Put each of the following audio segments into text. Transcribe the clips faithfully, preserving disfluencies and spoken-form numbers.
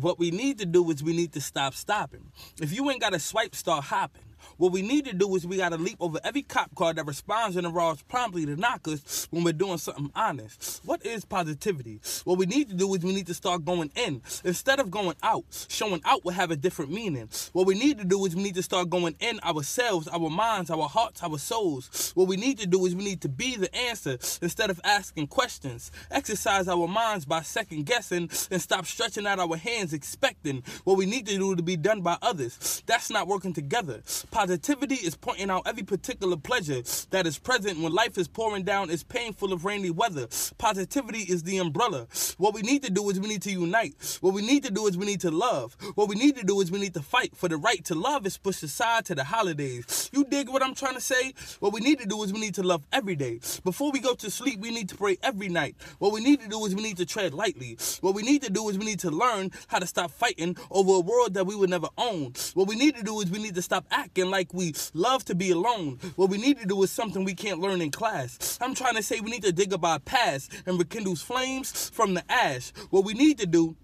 What we need to do is we need to stop stopping. If you ain't got a swipe, start hopping. What we need to do is we got to leap over every cop car that responds and arrives promptly to knock us when we're doing something honest. What is positivity? What we need to do is we need to start going in. Instead of going out, showing out will have a different meaning. What we need to do is we need to start going in ourselves, our minds, our hearts, our souls. What we need to do is we need to be the answer instead of asking questions. Exercise our minds by second guessing and stop stretching out our hands expecting what we need to do to be done by others. That's not working together. Positivity is pointing out every particular pleasure that is present when life is pouring down is painful of rainy weather. Positivity is the umbrella. What we need to do is we need to unite. What we need to do is we need to love. What we need to do is we need to fight for the right to love is pushed aside to the holidays. You dig what I'm trying to say? What we need to do is we need to love every day. Before we go to sleep, we need to pray every night. What we need to do is we need to tread lightly. What we need to do is we need to learn how to stop fighting over a world that we would never own. What we need to do is we need to stop acting like we love to be alone. What we need to do is something we can't learn in class. I'm trying to say we need to dig up our past and rekindle flames from the ash. What we need to do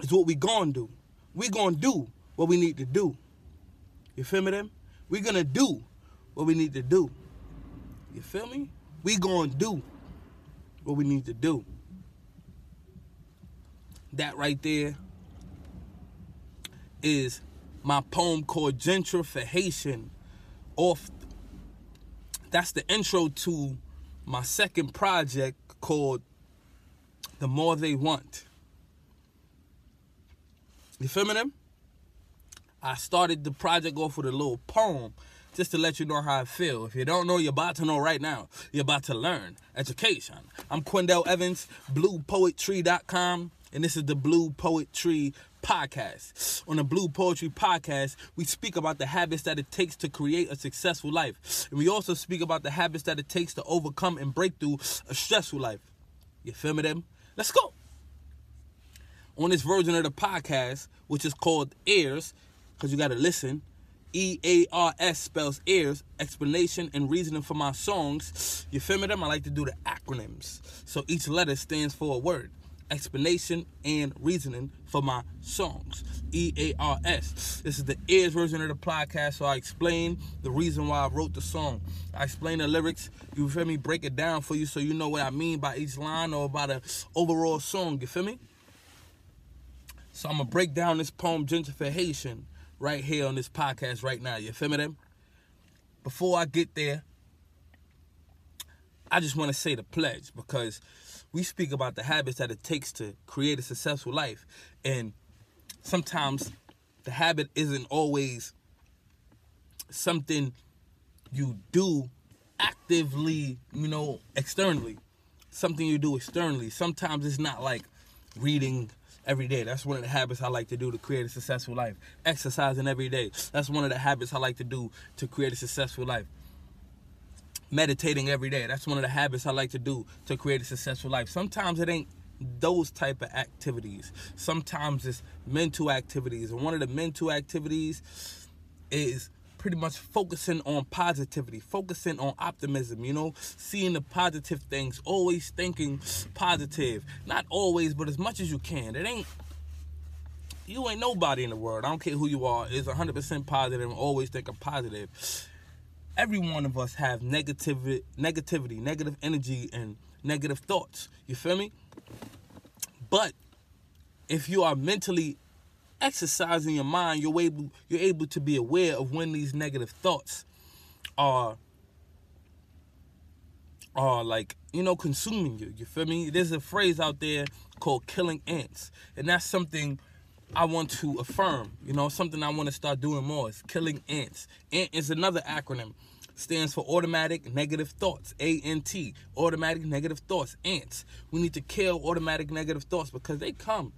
is what we gonna do. We gonna do what we need to do. You feel me then? We gonna do what we need to do. You feel me? We gonna do what we need to do. That right there is my poem called Gentrification. Off, that's the intro to my second project called The More They Want. You feel me? Them? I started the project off with a little poem just to let you know how I feel. If you don't know, you're about to know right now. You're about to learn. Education. I'm Quindell Evans, Blue Poetry dot com. And this is the Blue Poetry Podcast. On the Blue Poetry Podcast, we speak about the habits that it takes to create a successful life. And we also speak about the habits that it takes to overcome and break through a stressful life. You feel me, them? Let's go. On this version of the podcast, which is called Ears, because you got to listen, E A R S spells ears, explanation and reasoning for my songs. You feel me, them? I like to do the acronyms. So each letter stands for a word. Explanation and reasoning for my songs. E A R S. This is the ears version of the podcast, so I explain the reason why I wrote the song. I explain the lyrics, you feel me, break it down for you so you know what I mean by each line or by the overall song, you feel me? So I'm going to break down this poem, Gentrification, right here on this podcast right now, you feel me then? Before I get there, I just want to say the pledge, because we speak about the habits that it takes to create a successful life. And sometimes the habit isn't always something you do actively, you know, externally. Something you do externally. Sometimes it's not like reading every day. That's one of the habits I like to do to create a successful life. Exercising every day. That's one of the habits I like to do to create a successful life. Meditating every day. That's one of the habits I like to do to create a successful life. Sometimes it ain't those type of activities. Sometimes it's mental activities. And one of the mental activities is pretty much focusing on positivity, focusing on optimism, you know, seeing the positive things, always thinking positive. Not always, but as much as you can. It ain't, you ain't nobody in the world, I don't care who you are, is one hundred percent positive and always thinking positive. Every one of us have negativity, negativity, negative energy, and negative thoughts. You feel me? But if you are mentally exercising your mind, you're able, you're able to be aware of when these negative thoughts are, are like, you know, consuming you. You feel me? There's a phrase out there called killing ants. And that's something I want to affirm, you know, something I want to start doing more is killing ants. Ant is another acronym. Stands for automatic negative thoughts, A N T, automatic negative thoughts, ants. We need to kill automatic negative thoughts because they come.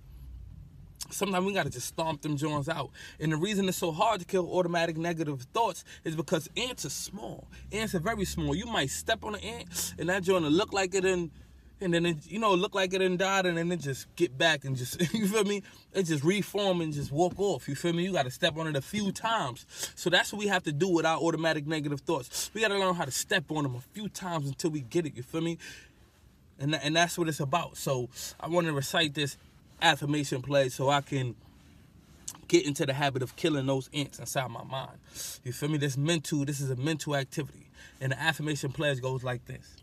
Sometimes we got to just stomp them joints out. And the reason it's so hard to kill automatic negative thoughts is because ants are small. Ants are very small. You might step on an ant and that joint will look like it in... And then, it, you know, look like it done died, and then it just get back and just, you feel me? It just reform and just walk off, you feel me? You got to step on it a few times. So that's what we have to do with our automatic negative thoughts. We got to learn how to step on them a few times until we get it, you feel me? And, and that's what it's about. So I want to recite this affirmation pledge so I can get into the habit of killing those ants inside my mind. You feel me? This mental, this is a mental activity. And the affirmation pledge goes like this.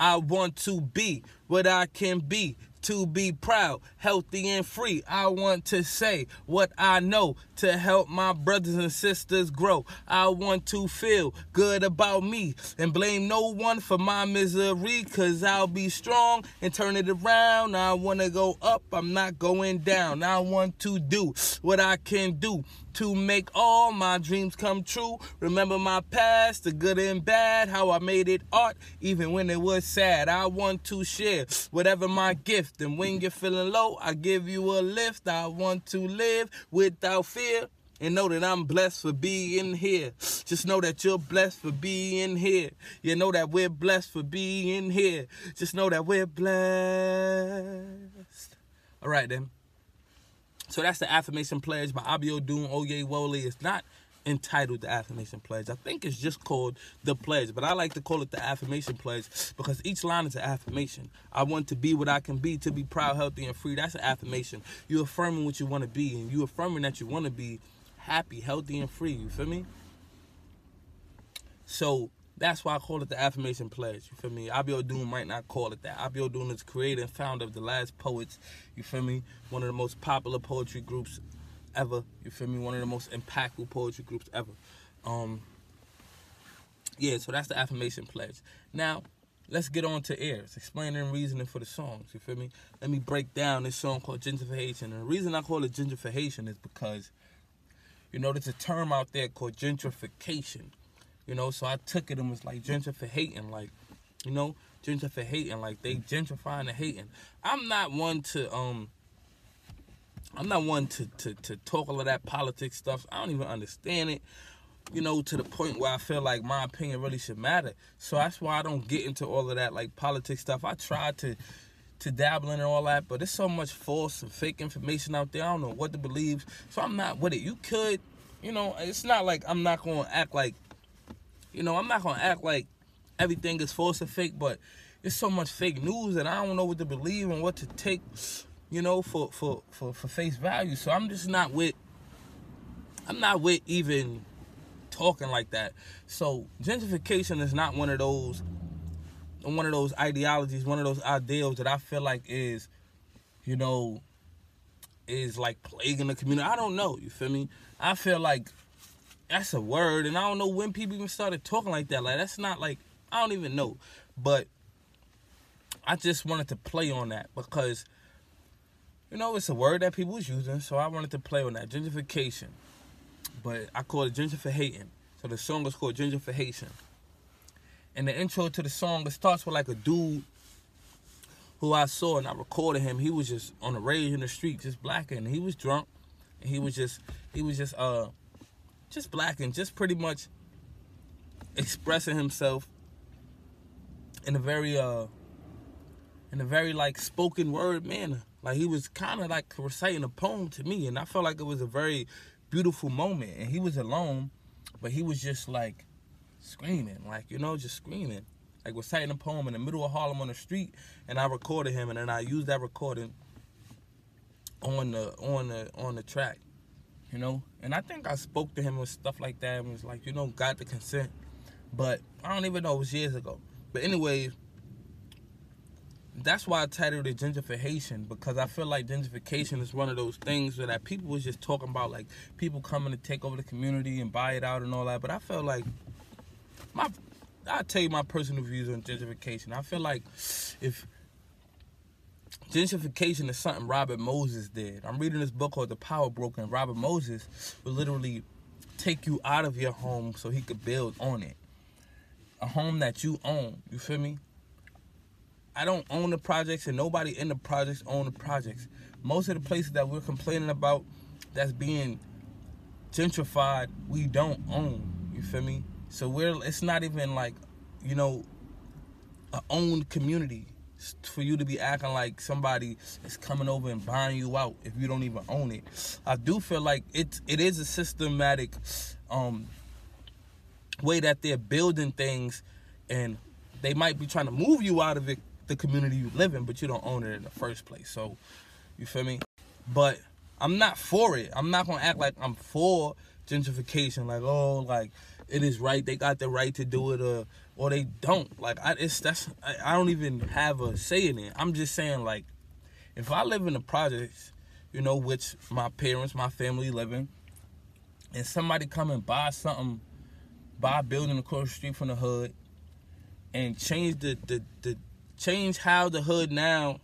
I want to be what I can be, to be proud, healthy, and free. I want to say what I know to help my brothers and sisters grow. I want to feel good about me and blame no one for my misery, because I'll be strong and turn it around. I want to go up. I'm not going down. I want to do what I can do to make all my dreams come true. Remember my past, the good and bad, how I made it art, even when it was sad. I want to share whatever my gift, and when you're feeling low, I give you a lift. I want to live without fear, and know that I'm blessed for being here. Just know that you're blessed for being here. You know that we're blessed for being here. Just know that we're blessed. All right, then. So that's the Affirmation Pledge by Abiodun Oyewole. It's not entitled the Affirmation Pledge. I think it's just called The Pledge, but I like to call it the Affirmation Pledge because each line is an affirmation. I want to be what I can be, to be proud, healthy, and free. That's an affirmation. You're affirming what you want to be, and you're affirming that you want to be happy, healthy, and free. You feel me? So that's why I call it the Affirmation Pledge. You feel me? Abiodun might not call it that. Abiodun is creator and founder of the Last Poets. You feel me? One of the most popular poetry groups ever. You feel me? One of the most impactful poetry groups ever. Um, yeah, so that's the Affirmation Pledge. Now, let's get on to airs. Explaining and reasoning for the songs. You feel me? Let me break down this song called Gentrification. And the reason I call it gentrification is because, you know, there's a term out there called gentrification. You know, so I took it and was like, gentrificating, like, you know, gentrificating, like, they gentrifying and hating. I'm not one to, um, I'm not one to, to, to talk all of that politics stuff. I don't even understand it, you know, to the point where I feel like my opinion really should matter. So that's why I don't get into all of that, like, politics stuff. I try to, to dabble in and all that, but there's so much false and fake information out there. I don't know what to believe, so I'm not with it. You could, you know, it's not like I'm not going to act like, you know, I'm not going to act like everything is false and fake, but there's so much fake news that I don't know what to believe and what to take, you know, for, for, for, for face value. So I'm just not with, I'm not with even talking like that. So gentrification is not one of those, one of those ideologies, one of those ideals that I feel like is, you know, is like plaguing the community. I don't know, you feel me? I feel like that's a word, and I don't know when people even started talking like that. Like, that's not like, I don't even know. But I just wanted to play on that because, you know, it's a word that people was using, so I wanted to play on that. Gentrification. But I call it gentrificating. So the song is called Gentrification. And the intro to the song, it starts with like a dude who I saw, and I recorded him. He was just on the rage in the street, just blacking. He was drunk, and he was just, he was just, uh, just blacking, just pretty much expressing himself in a very, uh, in a very, like, spoken word manner. Like, he was kind of, like, reciting a poem to me, and I felt like it was a very beautiful moment. And he was alone, but he was just, like, screaming, like, you know, just screaming. Like, reciting a poem in the middle of Harlem on the street, and I recorded him, and then I used that recording on the, on the, on the track. You know, and I think I spoke to him with stuff like that and was like, you know, got the consent. But I don't even know, it was years ago. But anyway, that's why I titled it Gentrification, because I feel like gentrification is one of those things that people was just talking about, like people coming to take over the community and buy it out and all that. But I feel like, my, I'll tell you my personal views on gentrification. I feel like if gentrification is something Robert Moses did. I'm reading this book called The Power Broken. Robert Moses would literally take you out of your home so he could build on it. A home that you own. You feel me? I don't own the projects, and nobody in the projects own the projects. Most of the places that we're complaining about that's being gentrified, we don't own. You feel me? So we're, it's not even like, you know, an owned community for you to be acting like somebody is coming over and buying you out if you don't even own it. I do feel like it, it is a systematic um, way that they're building things, and they might be trying to move you out of it, the community you live in, but you don't own it in the first place. So, you feel me? But I'm not for it. I'm not going to act like I'm for gentrification. Like, oh, like, it is right. They got the right to do it, or or they don't. Like, I, it's, that's, I, I don't even have a say in it. I'm just saying, like, if I live in a project, you know, which my parents, my family live in, and somebody come and buy something, buy a building across the street from the hood, and change the, the, the change how the hood now,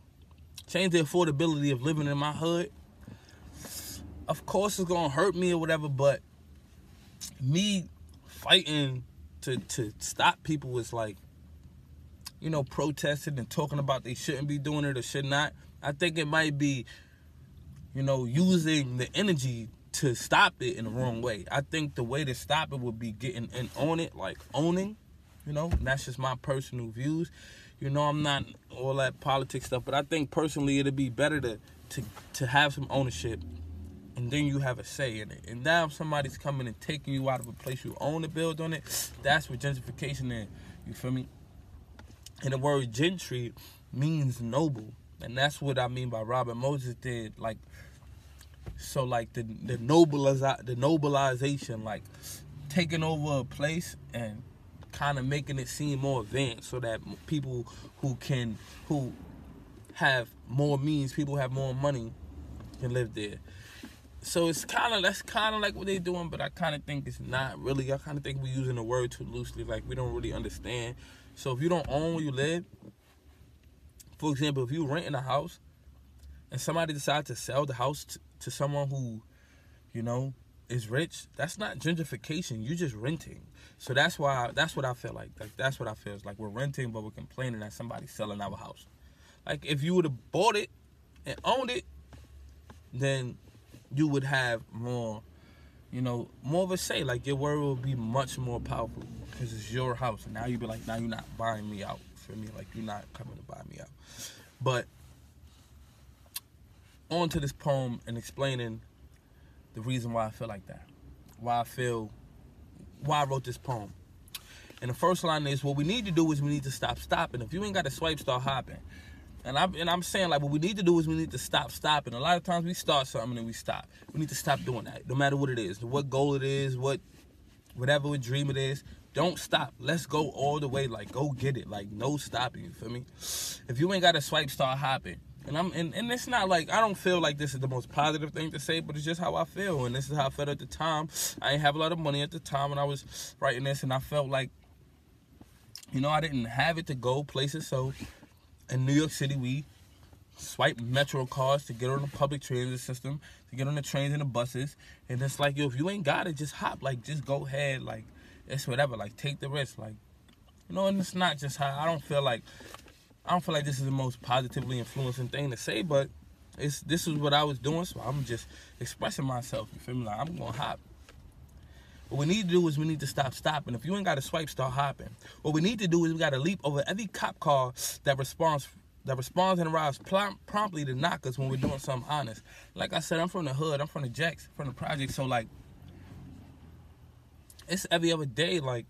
change the affordability of living in my hood, of course it's gonna hurt me or whatever, but me fighting to, to stop people is like, you know, protesting and talking about they shouldn't be doing it or should not. I think it might be, you know, using the energy to stop it in the wrong way. I think the way to stop it would be getting in on it, like owning, you know, and that's just my personal views. You know, I'm not all that politics stuff, but I think personally it'd be better to, to, to have some ownership, and then you have a say in it. And now if somebody's coming and taking you out of a place you own to build on it, that's what gentrification is. You feel me? And the word gentry means noble. And that's what I mean by Robert Moses did. Like, so like the the nobiliz the nobilization, like taking over a place and kind of making it seem more advanced so that people who can, who have more means, people who have more money can live there. So it's kind of, that's kind of like what they're doing, but I kind of think it's not really. I kind of think we're using the word too loosely. Like, we don't really understand. So if you don't own where you live, for example, if you rent in a house and somebody decides to sell the house to, to someone who, you know, is rich, that's not gentrification. You're just renting. So that's why, that's what I feel like. Like, that's what I feel. It's like we're renting, but we're complaining that somebody's selling our house. Like, if you would have bought it and owned it, then you would have more, you know, more of a say. Like, your word will be much more powerful because it's your house. And now you'd be like, now you're not buying me out. Feel me? Like, you're not coming to buy me out. But on to this poem and explaining the reason why I feel like that. Why I feel, why I wrote this poem. And the first line is, what we need to do is we need to stop stopping. If you ain't got to swipe, start hopping. And I'm, and I'm saying, like, what we need to do is we need to stop stopping. A lot of times we start something and we stop. We need to stop doing that, no matter what it is, what goal it is, what, whatever dream it is. Don't stop. Let's go all the way. Like, go get it. Like, no stopping. You feel me? If you ain't got a swipe, start hopping. And I'm, and, and it's not like, I don't feel like this is the most positive thing to say, but it's just how I feel. And this is how I felt at the time. I didn't have a lot of money at the time when I was writing this, and I felt like, you know, I didn't have it to go places, so in New York City, we swipe metro cards to get on the public transit system, to get on the trains and the buses. And it's like, yo, if you ain't got it, just hop. Like, just go ahead. Like, it's whatever. Like, take the risk. Like, you know, and it's not just how, I don't feel like, I don't feel like this is the most positively influencing thing to say, but it's, this is what I was doing, so I'm just expressing myself. You feel me? Like, I'm going to hop. What we need to do is we need to stop stopping. If you ain't got a swipe, start hopping. What we need to do is we got to leap over every cop car that responds that responds and arrives prom promptly to knock us when we're doing something honest. Like I said, I'm from the hood. I'm from the Jacks, from the project. So, like, it's every other day, like,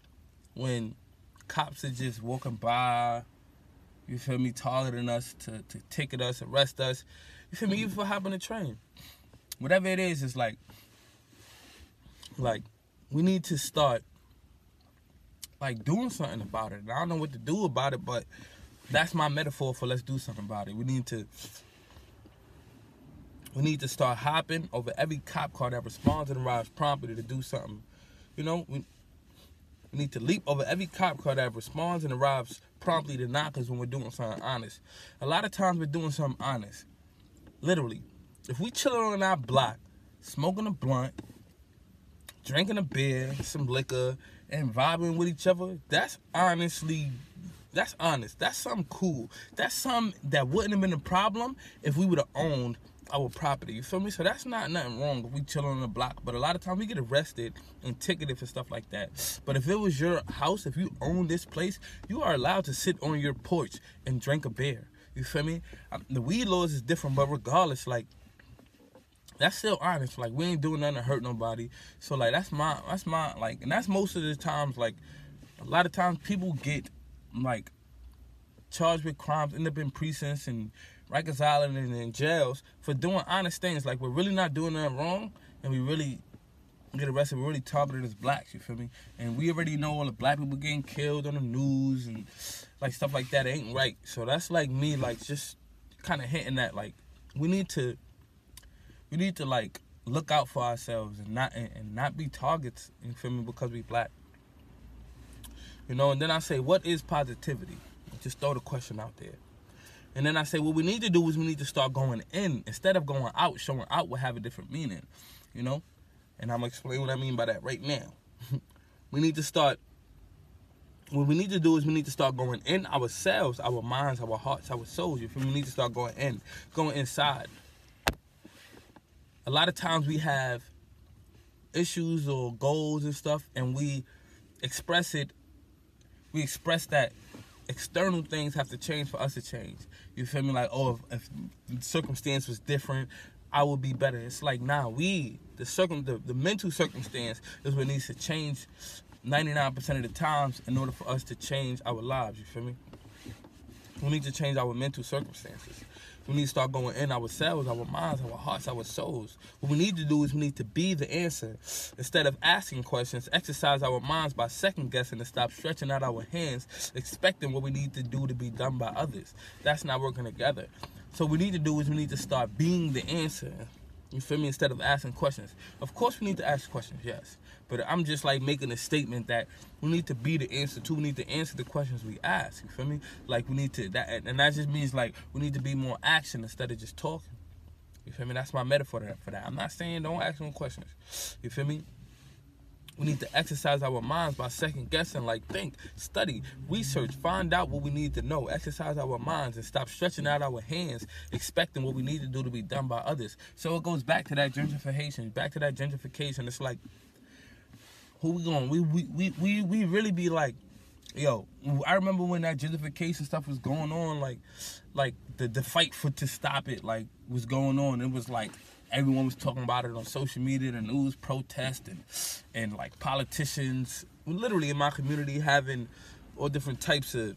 when cops are just walking by, you feel me, targeting us to, to ticket us, arrest us. You feel me, even for hopping the train. Whatever it is, it's like, like, we need to start, like, doing something about it. And I don't know what to do about it, but that's my metaphor for let's do something about it. We need to, we need to start hopping over every cop car that responds and arrives promptly to do something. You know, we, we need to leap over every cop car that responds and arrives promptly to knock us when we're doing something honest. A lot of times we're doing something honest. Literally. If we chilling on our block, smoking a blunt, drinking a beer, some liquor, and vibing with each other, that's honestly, that's honest. That's something cool. That's something that wouldn't have been a problem if we would have owned our property. You feel me? So that's not nothing wrong if we chilling on the block. But a lot of times we get arrested and ticketed for stuff like that. But if it was your house, if you own this place, you are allowed to sit on your porch and drink a beer. You feel me? The weed laws is different, but regardless, like, that's still honest. Like, we ain't doing nothing to hurt nobody. So, like, that's my, that's my, like, and that's most of the times, like, a lot of times people get, like, charged with crimes, end up in precincts and Rikers Island and in jails for doing honest things. Like, we're really not doing nothing wrong, and we really get arrested. We're really targeted as blacks, you feel me? And we already know all the black people getting killed on the news and, like, stuff like that. It ain't right. So that's, like, me, like, just kind of hinting that, like, we need to, we need to, like, look out for ourselves and not and, and not be targets, you feel me, because we black. You know, and then I say, what is positivity? Just throw the question out there. And then I say, what we need to do is we need to start going in. Instead of going out, showing out will have a different meaning, you know? And I'm going to explain what I mean by that right now. We need to start, what we need to do is we need to start going in ourselves, our minds, our hearts, our souls. You feel me? We need to start going in, going inside. A lot of times we have issues or goals and stuff, and we express it, we express that external things have to change for us to change. You feel me? Like, oh, if, if the circumstance was different, I would be better. It's like, nah, we, the circum, the, the mental circumstance is what needs to change ninety-nine percent of the times in order for us to change our lives. You feel me? We need to change our mental circumstances. We need to start going in ourselves, our minds, our hearts, our souls. What we need to do is we need to be the answer. Instead of asking questions, exercise our minds by second-guessing and stop stretching out our hands, expecting what we need to do to be done by others. That's not working together. So what we need to do is we need to start being the answer. You feel me? Instead of asking questions. Of course we need to ask questions, yes. But I'm just like making a statement that we need to be the answer too. We need to answer the questions we ask. You feel me? Like, we need to, that, and that just means like we need to be more action instead of just talking. You feel me? That's my metaphor for that. I'm not saying don't ask no questions. You feel me? We need to exercise our minds by second guessing, like think, study, research, find out what we need to know, exercise our minds and stop stretching out our hands, expecting what we need to do to be done by others. So it goes back to that gentrification, back to that gentrification. It's like, who we going? We, we, we, we, we really be like, yo, I remember when that gentrification stuff was going on, like, like the, the fight for to stop it, like, was going on. It was like, everyone was talking about it on social media, the news, protests, and, and like politicians, literally in my community, having all different types of,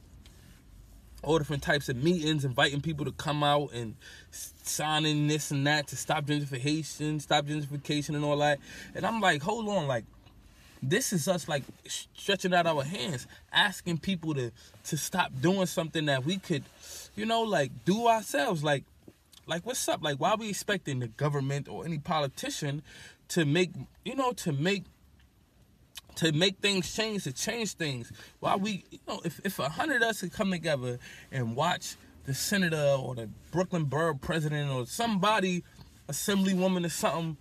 all different types of meetings, inviting people to come out and signing this and that to stop gentrification, stop gentrification and all that. And I'm like, hold on, like, this is us like stretching out our hands, asking people to, to stop doing something that we could, you know, like do ourselves, like, Like, what's up? Like, why are we expecting the government or any politician to make, you know, to make, to make things change, to change things? Why we, you know, if, if a hundred of us could come together and watch the senator or the Brooklyn borough president or somebody, assemblywoman or something,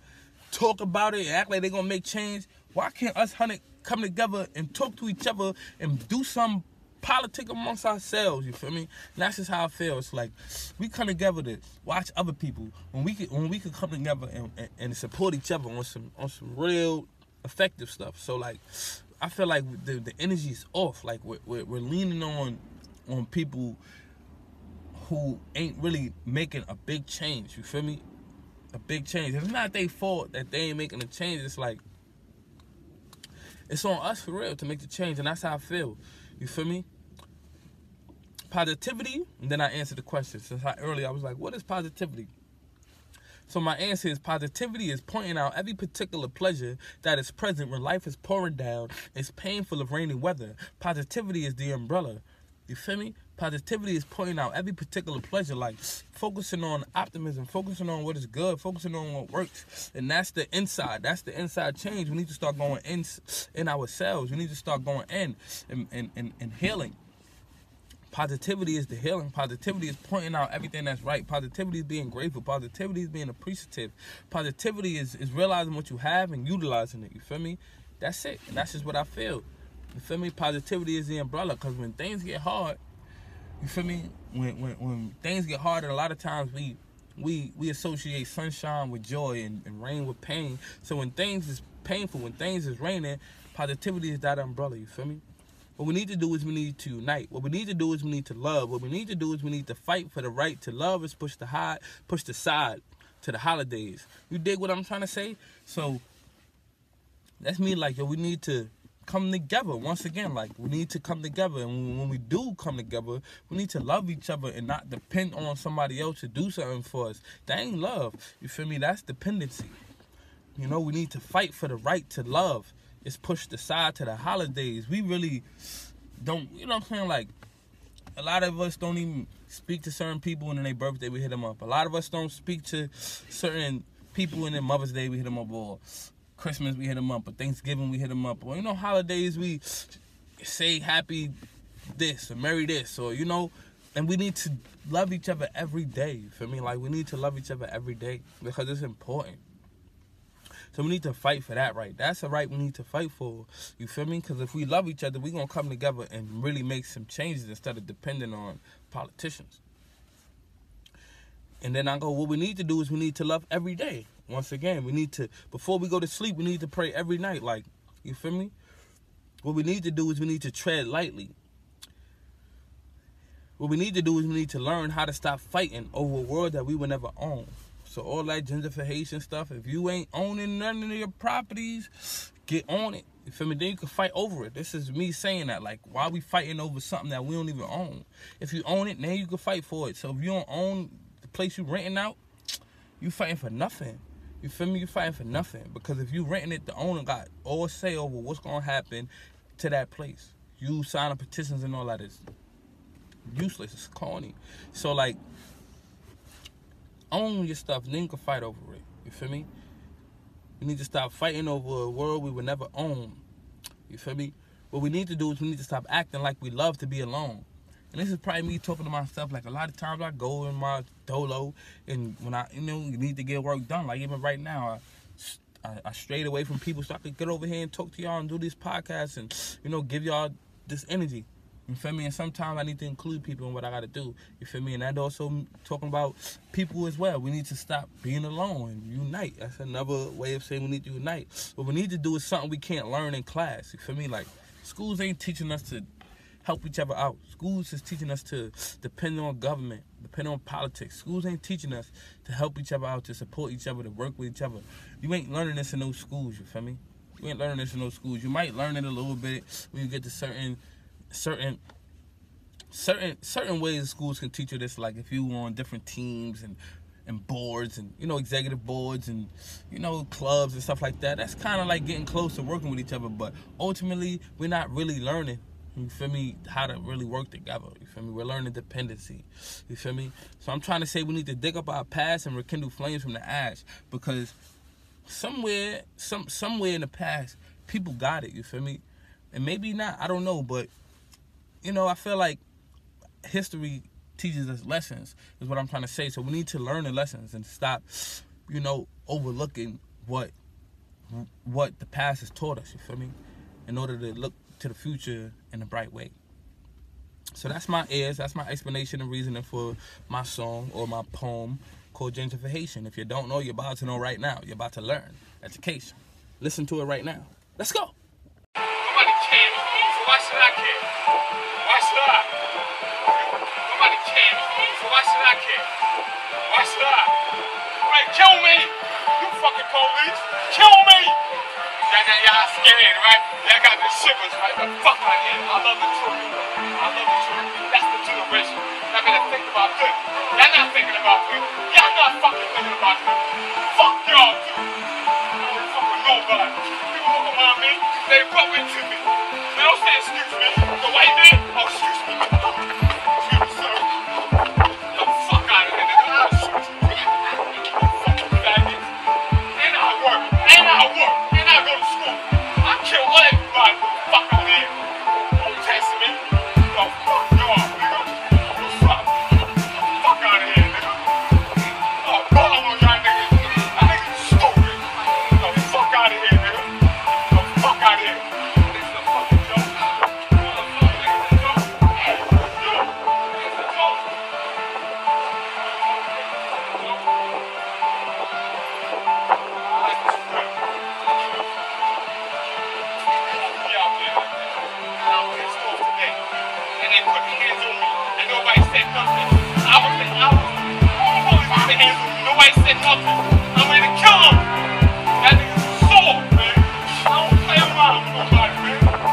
talk about it and act like they're going to make change, why can't us hundred come together and talk to each other and do some politic amongst ourselves? You feel me? And that's just how I feel. It's like we come together to watch other people when we could, when we could come together and, and, and support each other on some on some real effective stuff. So like, I feel like the the energy is off. Like we're, we're we're leaning on on people who ain't really making a big change. You feel me? A big change. It's not their fault that they ain't making a change. It's like it's on us for real to make the change, and that's how I feel. You feel me? Positivity, and then I answer the question. Since I earlier I was like, what is positivity? So my answer is positivity is pointing out every particular pleasure that is present when life is pouring down, it's painful of rainy weather. Positivity is the umbrella. You feel me? Positivity is pointing out every particular pleasure, like focusing on optimism, focusing on what is good, focusing on what works. And that's the inside. That's the inside change. We need to start going in, in ourselves. We need to start going in and, and, and, and healing. Positivity is the healing. Positivity is pointing out everything that's right. Positivity is being grateful. Positivity is being appreciative. Positivity is, is realizing what you have and utilizing it. You feel me? That's it. And that's just what I feel. You feel me? Positivity is the umbrella, because when things get hard, you feel me? When, when when things get hard, a lot of times we we we associate sunshine with joy and, and rain with pain. So when things is painful, when things is raining, positivity is that umbrella. You feel me? What we need to do is we need to unite. What we need to do is we need to love. What we need to do is we need to fight for the right to love is pushed aside, pushed aside to the holidays. You dig what I'm trying to say? So that's me. Like, yo, we need to come together once again. Like, we need to come together, and when we do come together, we need to love each other and not depend on somebody else to do something for us. That ain't love, you feel me? That's dependency. You know, we need to fight for the right to love. It's pushed aside to the holidays. We really don't, you know what I'm saying? Like, a lot of us don't even speak to certain people, and on their birthday we hit them up. A lot of us don't speak to certain people, and then Mother's Day we hit them up, or Christmas we hit them up, or Thanksgiving we hit them up, or, you know, holidays we say happy this or merry this, or, you know. And we need to love each other every day, you feel me? Like, we need to love each other every day because it's important. So we need to fight for that right. That's the right we need to fight for, you feel me? Because if we love each other, we're going to come together and really make some changes instead of depending on politicians. And then I go, what we need to do is we need to love every day. Once again, we need to, before we go to sleep, we need to pray every night. Like, you feel me? What we need to do is we need to tread lightly. What we need to do is we need to learn how to stop fighting over a world that we will never own. So all that gentrification stuff, if you ain't owning none of your properties, get on it. You feel me? Then you can fight over it. This is me saying that. Like, why we fighting over something that we don't even own? If you own it, then you can fight for it. So if you don't own the place you renting out, you fighting for nothing. You feel me? You fighting for nothing. Because if you renting it, the owner got all say over what's going to happen to that place. You signing petitions and all that is useless. It's corny. So, like, own your stuff, then you can fight over it. You feel me? We need to stop fighting over a world we would never own. You feel me? What we need to do is we need to stop acting like we love to be alone. And this is probably me talking to myself. Like, a lot of times I go in my dolo, and when I, you know, you need to get work done. Like, even right now, I, I, I strayed away from people so I could get over here and talk to y'all and do these podcasts and, you know, give y'all this energy. You feel me? And sometimes I need to include people in what I got to do. You feel me? And that also talking about people as well. We need to stop being alone and unite. That's another way of saying we need to unite. What we need to do is something we can't learn in class. You feel me? Like, schools ain't teaching us to help each other out. Schools is teaching us to depend on government, depend on politics. Schools ain't teaching us to help each other out, to support each other, to work with each other. You ain't learning this in no schools. You feel me? You ain't learning this in no schools. You might learn it a little bit when you get to certain... certain certain certain ways schools can teach you this, like if you were on different teams and and boards and, you know, executive boards and, you know, clubs and stuff like that. That's kind of like getting close to working with each other, but ultimately we're not really learning, you feel me, how to really work together. You feel me? We're learning dependency. You feel me? So I'm trying to say we need to dig up our past and rekindle flames from the ash, because somewhere some somewhere in the past people got it. You feel me? And maybe not, I don't know, but you know, I feel like history teaches us lessons, is what I'm trying to say. So we need to learn the lessons and stop, you know, overlooking what what the past has taught us, you feel me? In order to look to the future in a bright way. So that's my ears, that's my explanation and reasoning for my song or my poem called Gentrification. If you don't know, you're about to know right now. You're about to learn. Education. Listen to it right now. Let's go. Nobody can, so why should I care? Why should I? Nobody can, so why should I care? Why should I? You might kill me, you fucking police, kill me! Y'all got y'all scared, right? Y'all got the shivers, right? But fuck my head, I love the truth. I love the truth. That's the generation. Y'all better think about this. Y'all not thinking about this. Y'all not fucking thinking about this. Fuck y'all too. I don't fuck with nobody. People look around me, they fuck with you. Excuse me, the white man? Oh, excuse me. Excuse me, sir. Get the fuck out of here, nigga. I'll shoot you. Fucking faggots. And I work. And I work. And I go to school. I kill everybody. Fuck out of here. Don't test me. The fuck you are, nigga. You suck. Fuck out of here, nigga. I'll ball on y'all niggas. Y'all niggas stupid. The fuck out of here, nigga. The fuck out of here. Kill him! That nigga's a soul, man! I don't play around with nobody, man!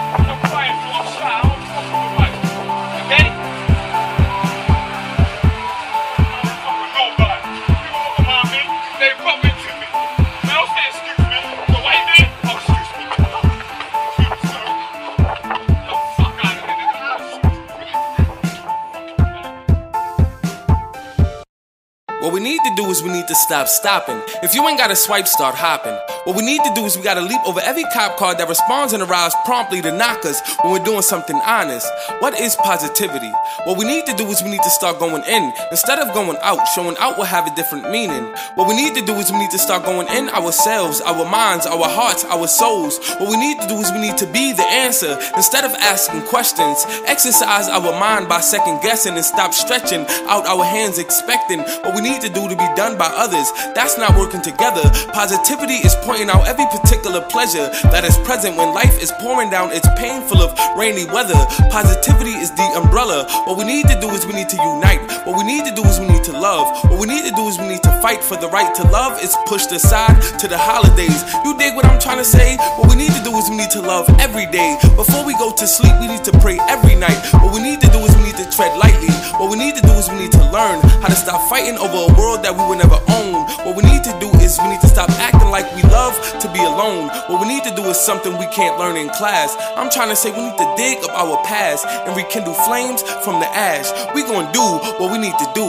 stop stopping. If you ain't got a swipe, start hopping. What we need to do is we gotta leap over every cop car that responds and arrives promptly to knock us when we're doing something honest. What is positivity? What we need to do is we need to start going in instead of going out. Showing out will have a different meaning. What we need to do is we need to start going in ourselves, our minds, our hearts, our souls. What we need to do is we need to be the answer instead of asking questions. Exercise our mind by second guessing and stop stretching out our hands expecting what we need to do to be done by others. That's not working together. Positivity is pointing out every particular pleasure that is present when life is pouring down its pain full of rainy weather. Positivity is the umbrella. What we need to do is we need to unite. What we need to do is we need to love. What we need to do is we need to fight for the right to love. It's pushed aside to the holidays. You dig what I'm trying to say? What we need to do is we need to love every day. Before we go to sleep, we need to pray every night. What we need to do is we need to tread lightly. What we need to do is we need to learn how to stop fighting over a world that we will never own. What we need to do is we need to stop acting like we love to be alone. What we need to do is something we can't learn in class. I'm trying to say we need to dig up our past and rekindle flames from the ash. We gonna do what we need to do.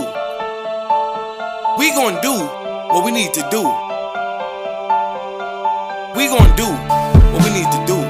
We gonna do what we need to do. We gonna do what we need to do.